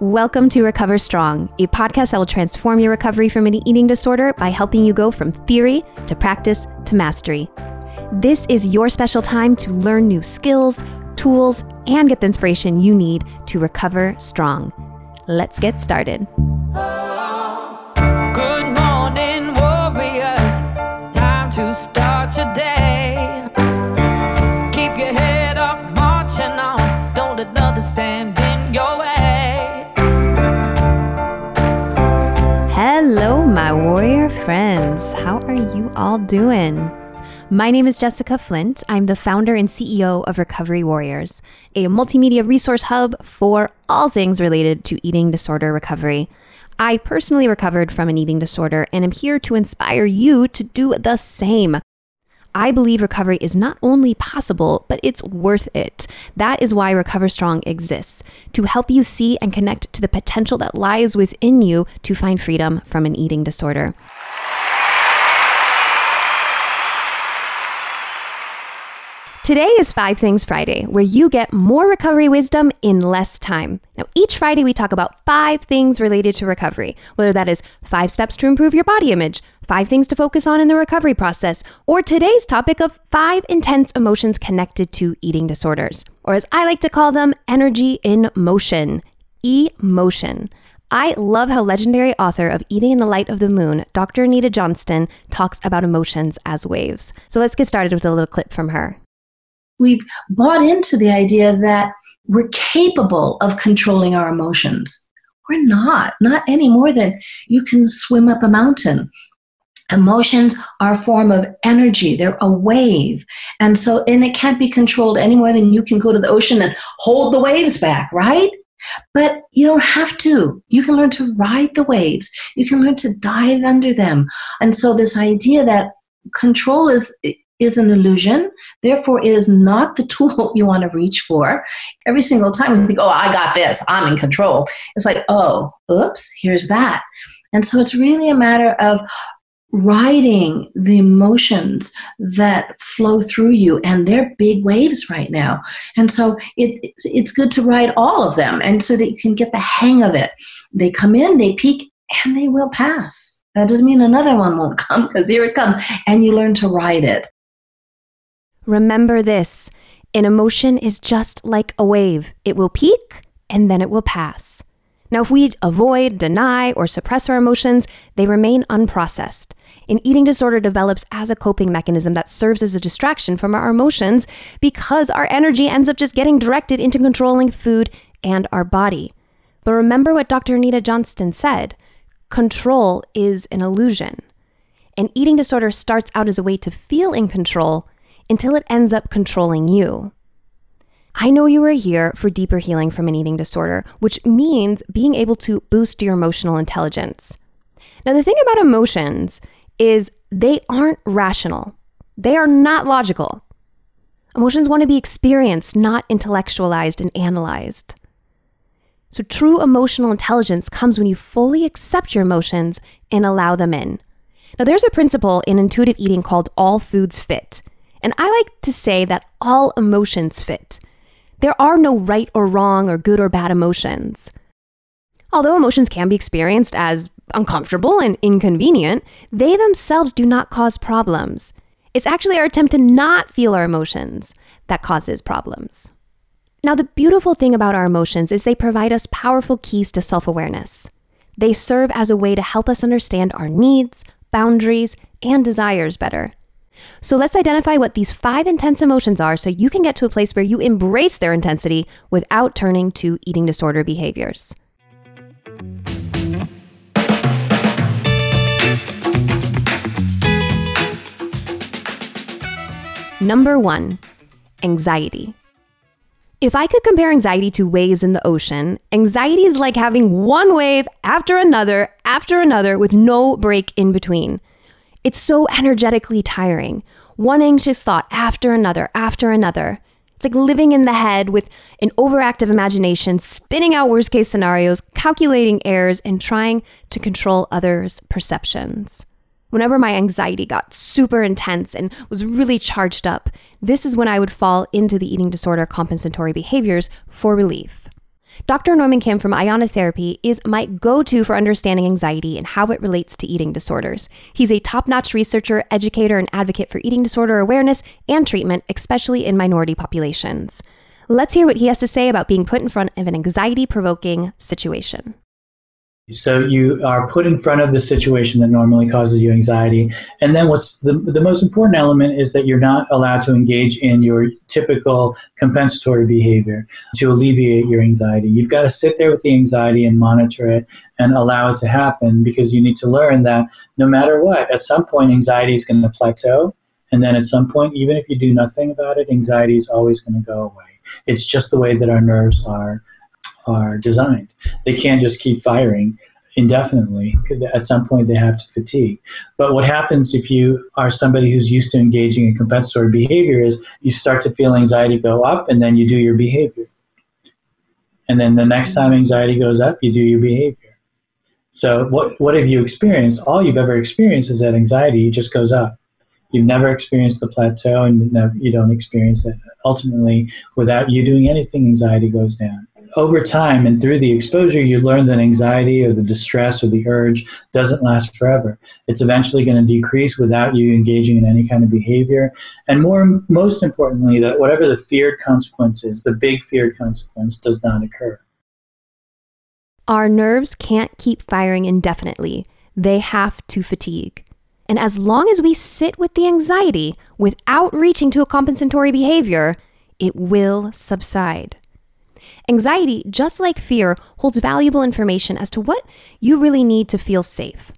Welcome to Recover Strong, a podcast that will transform your recovery from an eating disorder by helping you go from theory to practice to mastery. This is your special time to learn new skills, tools, and get the inspiration you need to recover strong. Let's get started. Good morning, warriors. Time to start your day. Keep your head up, marching on. Don't let nothing stand in your way. Hello, my warrior friends. How are you all doing? My name is Jessica Flint. I'm the founder and CEO of Recovery Warriors, a multimedia resource hub for all things related to eating disorder recovery. I personally recovered from an eating disorder and am here to inspire you to do the same. I believe recovery is not only possible, but it's worth it. That is why Recover Strong exists, to help you see and connect to the potential that lies within you to find freedom from an eating disorder. Today is Five Things Friday, where you get more recovery wisdom in less time. Now, each Friday we talk about 5 things related to recovery, whether that is 5 steps to improve your body image, 5 things to focus on in the recovery process, or today's topic of 5 intense emotions connected to eating disorders, or as I like to call them, energy in motion, emotion. I love how legendary author of Eating in the Light of the Moon, Dr. Anita Johnston, talks about emotions as waves. So let's get started with a little clip from her. We've bought into the idea that we're capable of controlling our emotions. We're not any more than you can swim up a mountain. Emotions are a form of energy. They're a wave. And it can't be controlled any more than you can go to the ocean and hold the waves back, right? But you don't have to. You can learn to ride the waves. You can learn to dive under them. And so this idea that control is an illusion, therefore it is not the tool you want to reach for. Every single time we think, oh, I got this, I'm in control. It's like, oh, oops, here's that. And so it's really a matter of riding the emotions that flow through you, and they're big waves right now. And so it's good to ride all of them, and so that you can get the hang of it. They come in, they peak, and they will pass. That doesn't mean another one won't come, because here it comes, and you learn to ride it. Remember this, an emotion is just like a wave. It will peak and then it will pass. Now, if we avoid, deny, or suppress our emotions, they remain unprocessed. An eating disorder develops as a coping mechanism that serves as a distraction from our emotions because our energy ends up just getting directed into controlling food and our body. But remember what Dr. Anita Johnston said, control is an illusion. An eating disorder starts out as a way to feel in control until it ends up controlling you. I know you are here for deeper healing from an eating disorder, which means being able to boost your emotional intelligence. Now, the thing about emotions is they aren't rational. They are not logical. Emotions want to be experienced, not intellectualized and analyzed. So true emotional intelligence comes when you fully accept your emotions and allow them in. Now, there's a principle in intuitive eating called all foods fit. And I like to say that all emotions fit. There are no right or wrong or good or bad emotions. Although emotions can be experienced as uncomfortable and inconvenient, they themselves do not cause problems. It's actually our attempt to not feel our emotions that causes problems. Now, the beautiful thing about our emotions is they provide us powerful keys to self-awareness. They serve as a way to help us understand our needs, boundaries, and desires better. So let's identify what these 5 intense emotions are so you can get to a place where you embrace their intensity without turning to eating disorder behaviors. Number 1, anxiety. If I could compare anxiety to waves in the ocean, anxiety is like having one wave after another with no break in between. It's so energetically tiring. One anxious thought after another, after another. It's like living in the head with an overactive imagination, spinning out worst-case scenarios, calculating errors, and trying to control others' perceptions. Whenever my anxiety got super intense and was really charged up, this is when I would fall into the eating disorder compensatory behaviors for relief. Dr. Norman Kim from Ayana Therapy is my go-to for understanding anxiety and how it relates to eating disorders. He's a top-notch researcher, educator, and advocate for eating disorder awareness and treatment, especially in minority populations. Let's hear what he has to say about being put in front of an anxiety-provoking situation. So you are put in front of the situation that normally causes you anxiety. And then what's the most important element is that you're not allowed to engage in your typical compensatory behavior to alleviate your anxiety. You've got to sit there with the anxiety and monitor it and allow it to happen, because you need to learn that no matter what, at some point anxiety is going to plateau. And then at some point, even if you do nothing about it, anxiety is always going to go away. It's just the way that our nerves are designed. They can't just keep firing indefinitely. At some point, they have to fatigue. But what happens if you are somebody who's used to engaging in compensatory behavior is you start to feel anxiety go up, and then you do your behavior. And then the next time anxiety goes up, you do your behavior. So what have you experienced? All you've ever experienced is that anxiety just goes up. You've never experienced the plateau, and you don't experience that. Ultimately, without you doing anything, anxiety goes down. Over time and through the exposure, you learn that anxiety or the distress or the urge doesn't last forever. It's eventually going to decrease without you engaging in any kind of behavior. And most importantly, that whatever the feared consequence is, the big feared consequence does not occur. Our nerves can't keep firing indefinitely. They have to fatigue. And as long as we sit with the anxiety without reaching to a compensatory behavior, it will subside. Anxiety, just like fear, holds valuable information as to what you really need to feel safe.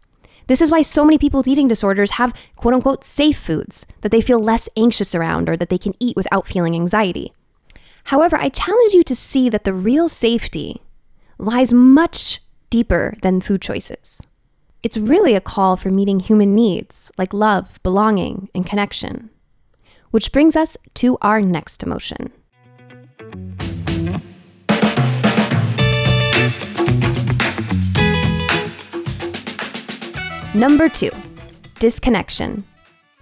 This is why so many people with eating disorders have quote-unquote safe foods that they feel less anxious around or that they can eat without feeling anxiety. However, I challenge you to see that the real safety lies much deeper than food choices. It's really a call for meeting human needs like love, belonging, and connection. Which brings us to our next emotion. Number 2, disconnection.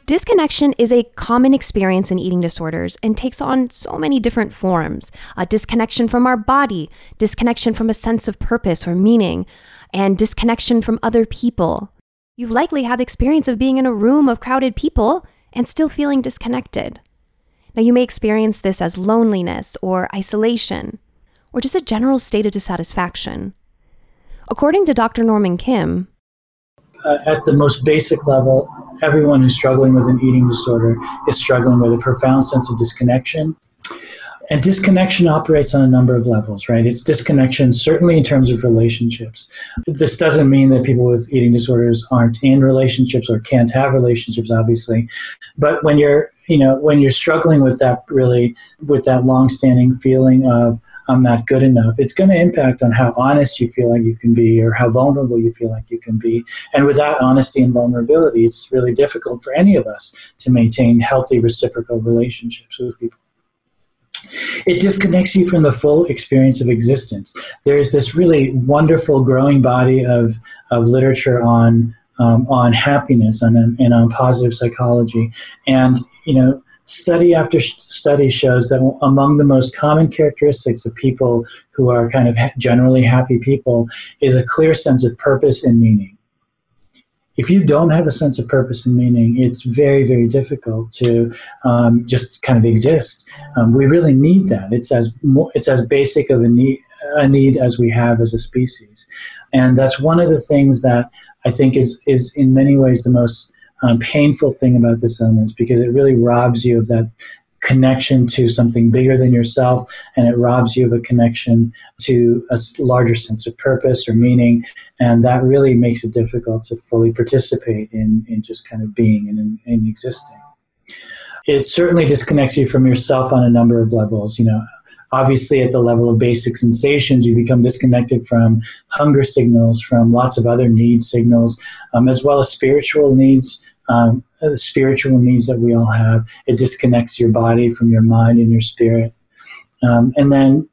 Disconnection is a common experience in eating disorders and takes on so many different forms. A disconnection from our body, disconnection from a sense of purpose or meaning, and disconnection from other people. You've likely had the experience of being in a room of crowded people and still feeling disconnected. Now, you may experience this as loneliness or isolation, or just a general state of dissatisfaction. According to Dr. Norman Kim, at the most basic level, everyone who's struggling with an eating disorder is struggling with a profound sense of disconnection. And disconnection operates on a number of levels, right? It's disconnection certainly in terms of relationships. This doesn't mean that people with eating disorders aren't in relationships or can't have relationships, obviously. But when you're struggling with that longstanding feeling of I'm not good enough, it's going to impact on how honest you feel like you can be or how vulnerable you feel like you can be. And without honesty and vulnerability, it's really difficult for any of us to maintain healthy reciprocal relationships with people. It disconnects you from the full experience of existence. There is this really wonderful growing body of literature on happiness and on positive psychology. And, study after study shows that among the most common characteristics of people who are kind of generally happy people is a clear sense of purpose and meaning. If you don't have a sense of purpose and meaning, it's very, very difficult to just kind of exist. We really need that. It's as basic of a need as we have as a species, and that's one of the things that I think is in many ways the most painful thing about this illness, because it really robs you of that connection to something bigger than yourself, and it robs you of a connection to a larger sense of purpose or meaning, and that really makes it difficult to fully participate in just kind of being and in existing. It certainly disconnects you from yourself on a number of levels. Obviously, at the level of basic sensations, you become disconnected from hunger signals, from lots of other need signals, as well as spiritual needs. The spiritual needs that we all have. It disconnects your body from your mind and your spirit. And then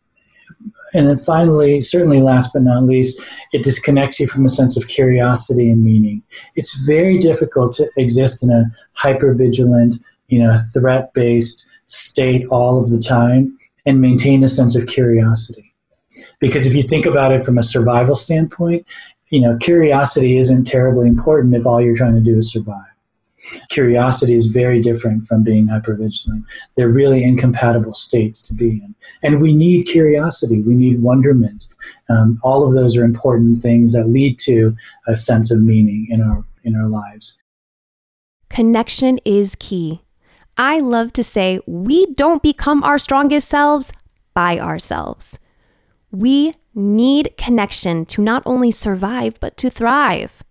finally, certainly last but not least, it disconnects you from a sense of curiosity and meaning. It's very difficult to exist in a hypervigilant, threat-based state all of the time and maintain a sense of curiosity. Because if you think about it from a survival standpoint, you know, curiosity isn't terribly important if all you're trying to do is survive. Curiosity is very different from being hypervigilant. They're really incompatible states to be in. And we need curiosity. We need wonderment. All of those are important things that lead to a sense of meaning in our lives. Connection is key. I love to say we don't become our strongest selves by ourselves. We need connection to not only survive, but to thrive.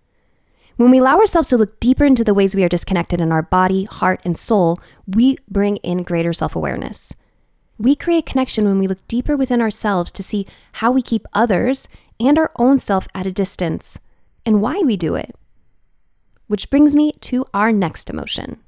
When we allow ourselves to look deeper into the ways we are disconnected in our body, heart, and soul, we bring in greater self-awareness. We create connection when we look deeper within ourselves to see how we keep others and our own self at a distance and why we do it. Which brings me to our next emotion.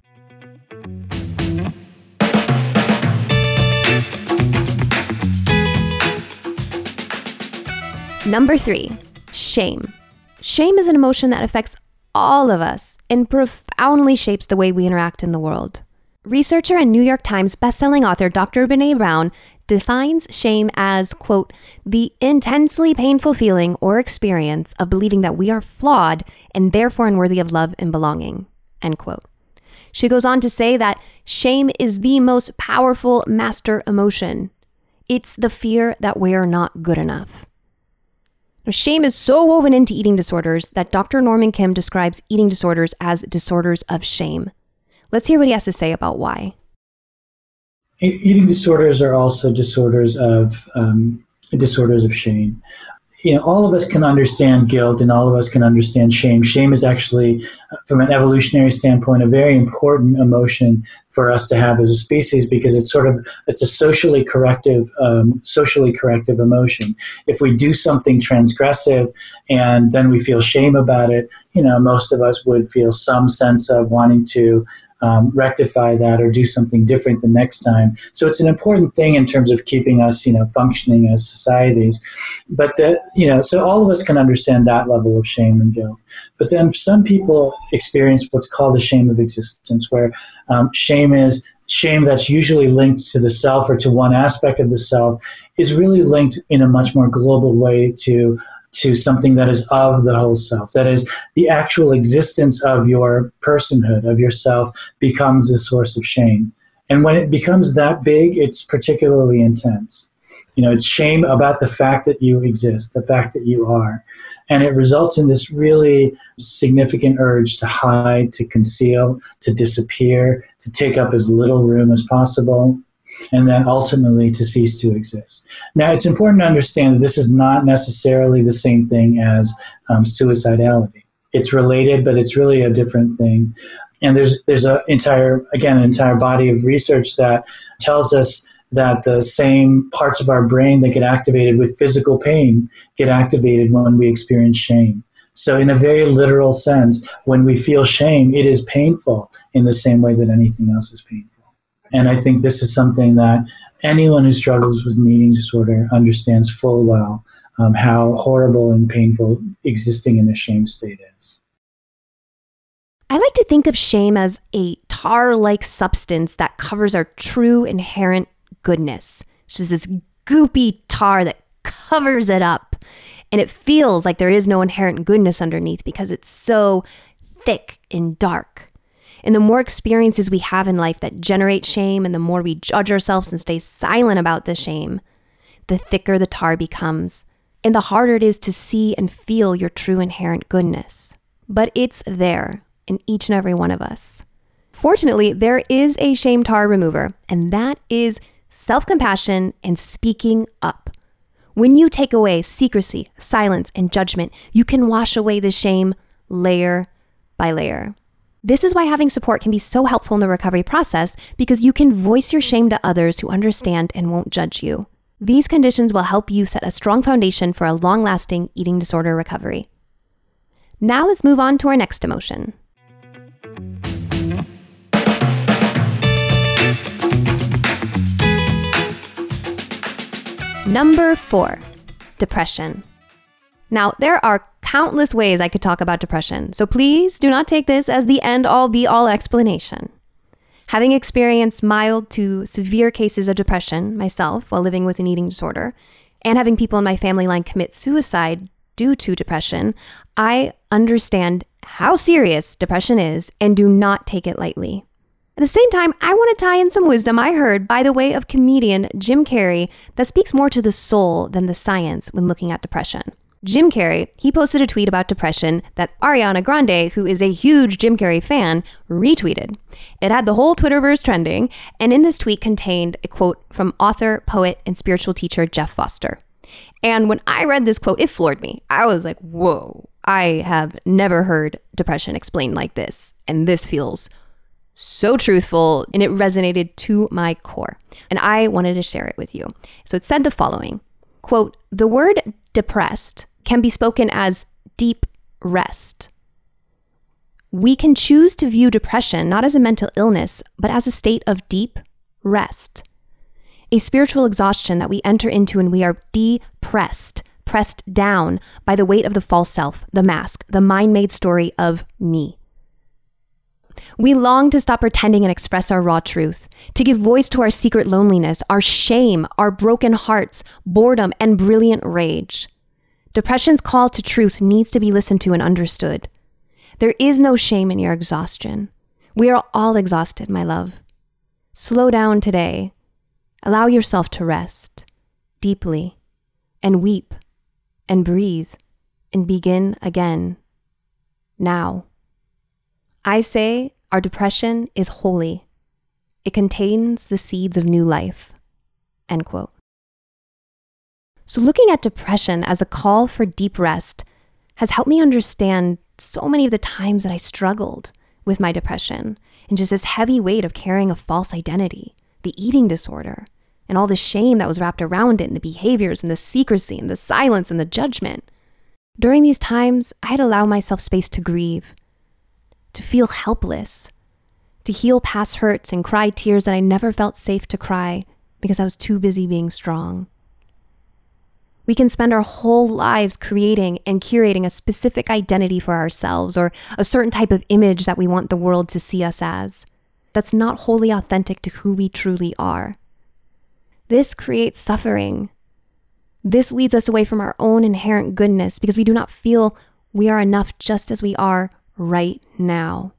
Number 3, shame. Shame is an emotion that affects all of us and profoundly shapes the way we interact in the world. Researcher and New York Times bestselling author Dr. Brené Brown defines shame as, quote, the intensely painful feeling or experience of believing that we are flawed and therefore unworthy of love and belonging, end quote. She goes on to say that shame is the most powerful master emotion. It's the fear that we are not good enough. Shame is so woven into eating disorders that Dr. Norman Kim describes eating disorders as disorders of shame. Let's hear what he has to say about why. Eating disorders are also disorders of shame. You know, all of us can understand guilt and all of us can understand shame. Shame is actually, from an evolutionary standpoint, a very important emotion for us to have as a species because it's a socially corrective emotion. If we do something transgressive and then we feel shame about it, you know, most of us would feel some sense of wanting to rectify that or do something different the next time. So it's an important thing in terms of keeping us, you know, functioning as societies. But so all of us can understand that level of shame and guilt. But then some people experience what's called the shame of existence, where shame is shame that's usually linked to the self or to one aspect of the self is really linked in a much more global way to something that is of the whole self. That is, the actual existence of your personhood, of yourself, becomes the source of shame. And when it becomes that big, it's particularly intense. You know, it's shame about the fact that you exist, the fact that you are. And it results in this really significant urge to hide, to conceal, to disappear, to take up as little room as possible, and then ultimately to cease to exist. Now, it's important to understand that this is not necessarily the same thing as suicidality. It's related, but it's really a different thing. And there's an entire body of research that tells us that the same parts of our brain that get activated with physical pain get activated when we experience shame. So in a very literal sense, when we feel shame, it is painful in the same way that anything else is painful. And I think this is something that anyone who struggles with an eating disorder understands full well how horrible and painful existing in a shame state is. I like to think of shame as a tar-like substance that covers our true inherent goodness. It's just this goopy tar that covers it up. And it feels like there is no inherent goodness underneath because it's so thick and dark. And the more experiences we have in life that generate shame and the more we judge ourselves and stay silent about the shame, the thicker the tar becomes and the harder it is to see and feel your true inherent goodness. But it's there in each and every one of us. Fortunately, there is a shame tar remover, and that is self-compassion and speaking up. When you take away secrecy, silence, and judgment, you can wash away the shame layer by layer. This is why having support can be so helpful in the recovery process because you can voice your shame to others who understand and won't judge you. These conditions will help you set a strong foundation for a long-lasting eating disorder recovery. Now let's move on to our next emotion. Number 4, depression. Now, there are countless ways I could talk about depression, so please do not take this as the end-all be-all explanation. Having experienced mild to severe cases of depression myself while living with an eating disorder, and having people in my family line commit suicide due to depression, I understand how serious depression is and do not take it lightly. At the same time, I want to tie in some wisdom I heard by the way of comedian Jim Carrey that speaks more to the soul than the science when looking at depression. Jim Carrey, he posted a tweet about depression that Ariana Grande, who is a huge Jim Carrey fan, retweeted. It had the whole Twitterverse trending, and in this tweet contained a quote from author, poet, and spiritual teacher Jeff Foster. And when I read this quote, it floored me. I was like, whoa, I have never heard depression explained like this, and this feels so truthful, and it resonated to my core, and I wanted to share it with you. So it said the following, quote, "The word depressed can be spoken as deep rest. We can choose to view depression not as a mental illness, but as a state of deep rest, a spiritual exhaustion that we enter into when we are depressed, pressed down by the weight of the false self, the mask, the mind-made story of me. We long to stop pretending and express our raw truth, to give voice to our secret loneliness, our shame, our broken hearts, boredom, and brilliant rage. Depression's call to truth needs to be listened to and understood. There is no shame in your exhaustion. We are all exhausted, my love. Slow down today. Allow yourself to rest deeply and weep and breathe and begin again. Now. I say our depression is holy. It contains the seeds of new life." End quote. So looking at depression as a call for deep rest has helped me understand so many of the times that I struggled with my depression and just this heavy weight of carrying a false identity, the eating disorder, and all the shame that was wrapped around it, and the behaviors and the secrecy and the silence and the judgment. During these times, I'd allow myself space to grieve, to feel helpless, to heal past hurts and cry tears that I never felt safe to cry because I was too busy being strong. We can spend our whole lives creating and curating a specific identity for ourselves or a certain type of image that we want the world to see us as. That's not wholly authentic to who we truly are. This creates suffering. This leads us away from our own inherent goodness because we do not feel we are enough just as we are right now.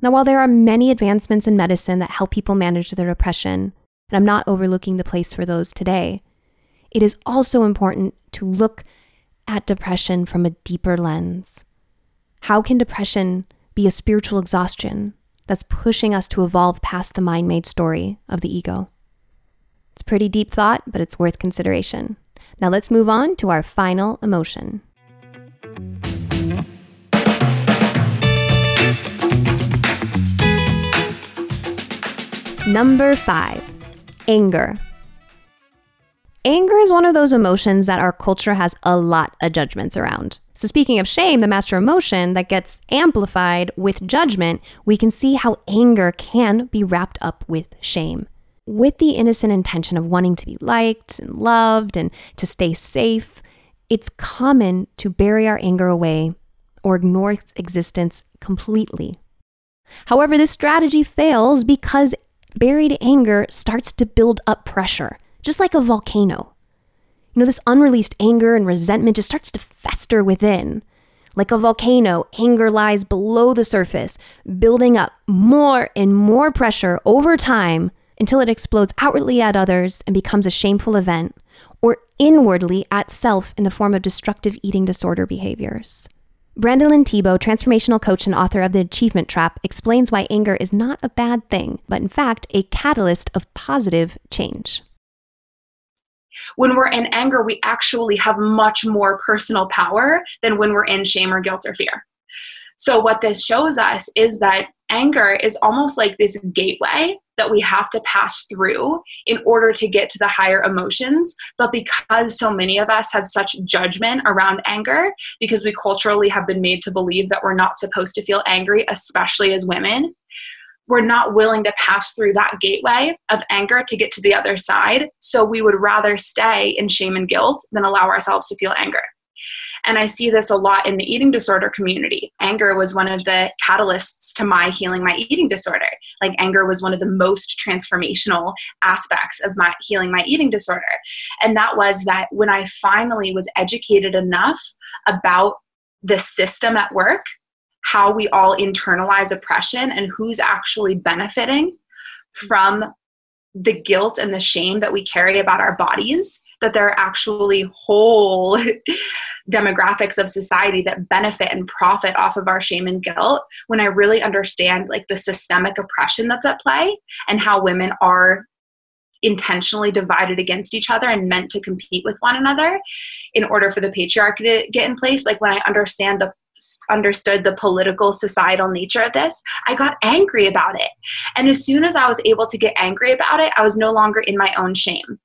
Now, while there are many advancements in medicine that help people manage their depression, and I'm not overlooking the place for those today, it is also important to look at depression from a deeper lens. How can depression be a spiritual exhaustion that's pushing us to evolve past the mind-made story of the ego? It's a pretty deep thought, but it's worth consideration. Now let's move on to our final emotion. Number 5, anger. Anger is one of those emotions that our culture has a lot of judgments around. So speaking of shame, the master emotion that gets amplified with judgment, we can see how anger can be wrapped up with shame. With the innocent intention of wanting to be liked and loved and to stay safe, it's common to bury our anger away or ignore its existence completely. However, this strategy fails because buried anger starts to build up pressure, just like a volcano. You know, this unreleased anger and resentment just starts to fester within. Like a volcano, anger lies below the surface, building up more and more pressure over time until it explodes outwardly at others and becomes a shameful event, or inwardly at self in the form of destructive eating disorder behaviors. Brandilyn Tebo, transformational coach and author of The Achievement Trap, explains why anger is not a bad thing, but in fact, a catalyst of positive change. When we're in anger, we actually have much more personal power than when we're in shame or guilt or fear. So what this shows us is that anger is almost like this gateway that we have to pass through in order to get to the higher emotions. But because so many of us have such judgment around anger, because we culturally have been made to believe that we're not supposed to feel angry, especially as women, we're not willing to pass through that gateway of anger to get to the other side. So we would rather stay in shame and guilt than allow ourselves to feel anger. And I see this a lot in the eating disorder community. Anger was one of the catalysts to my healing my eating disorder. Like, anger was one of the most transformational aspects of my healing my eating disorder. And that was that when I finally was educated enough about the system at work, how we all internalize oppression and who's actually benefiting from the guilt and the shame that we carry about our bodies, that there are actually whole demographics of society that benefit and profit off of our shame and guilt. When I really understand like the systemic oppression that's at play and how women are intentionally divided against each other and meant to compete with one another in order for the patriarchy to get in place, like when I understood the political societal nature of this, I got angry about it. And as soon as I was able to get angry about it, I was no longer in my own shame.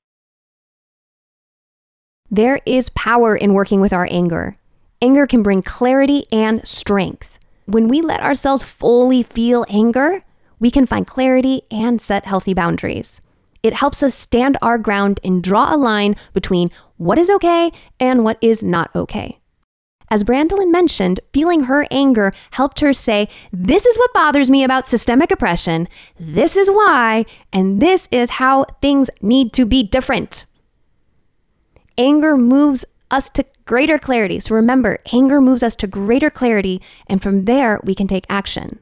There is power in working with our anger. Anger can bring clarity and strength. When we let ourselves fully feel anger, we can find clarity and set healthy boundaries. It helps us stand our ground and draw a line between what is okay and what is not okay. As Brandilyn mentioned, feeling her anger helped her say, this is what bothers me about systemic oppression, this is why, and this is how things need to be different. Anger moves us to greater clarity. So remember, anger moves us to greater clarity, and from there, we can take action.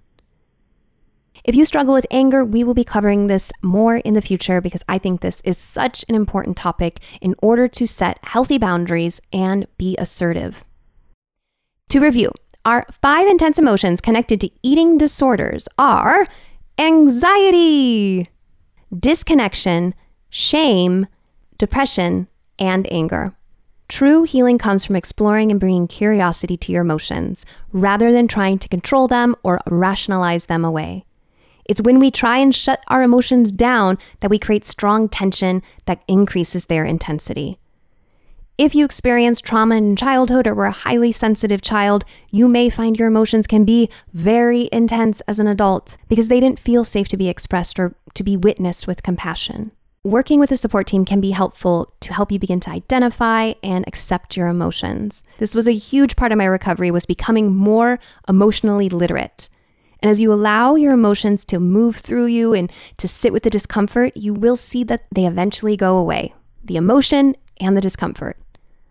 If you struggle with anger, we will be covering this more in the future because I think this is such an important topic in order to set healthy boundaries and be assertive. To review, our 5 intense emotions connected to eating disorders are anxiety, disconnection, shame, depression, and anger. True healing comes from exploring and bringing curiosity to your emotions, rather than trying to control them or rationalize them away. It's when we try and shut our emotions down that we create strong tension that increases their intensity. If you experienced trauma in childhood or were a highly sensitive child, you may find your emotions can be very intense as an adult because they didn't feel safe to be expressed or to be witnessed with compassion. Working with a support team can be helpful to help you begin to identify and accept your emotions. This was a huge part of my recovery, was becoming more emotionally literate. And as you allow your emotions to move through you and to sit with the discomfort, you will see that they eventually go away. The emotion and the discomfort.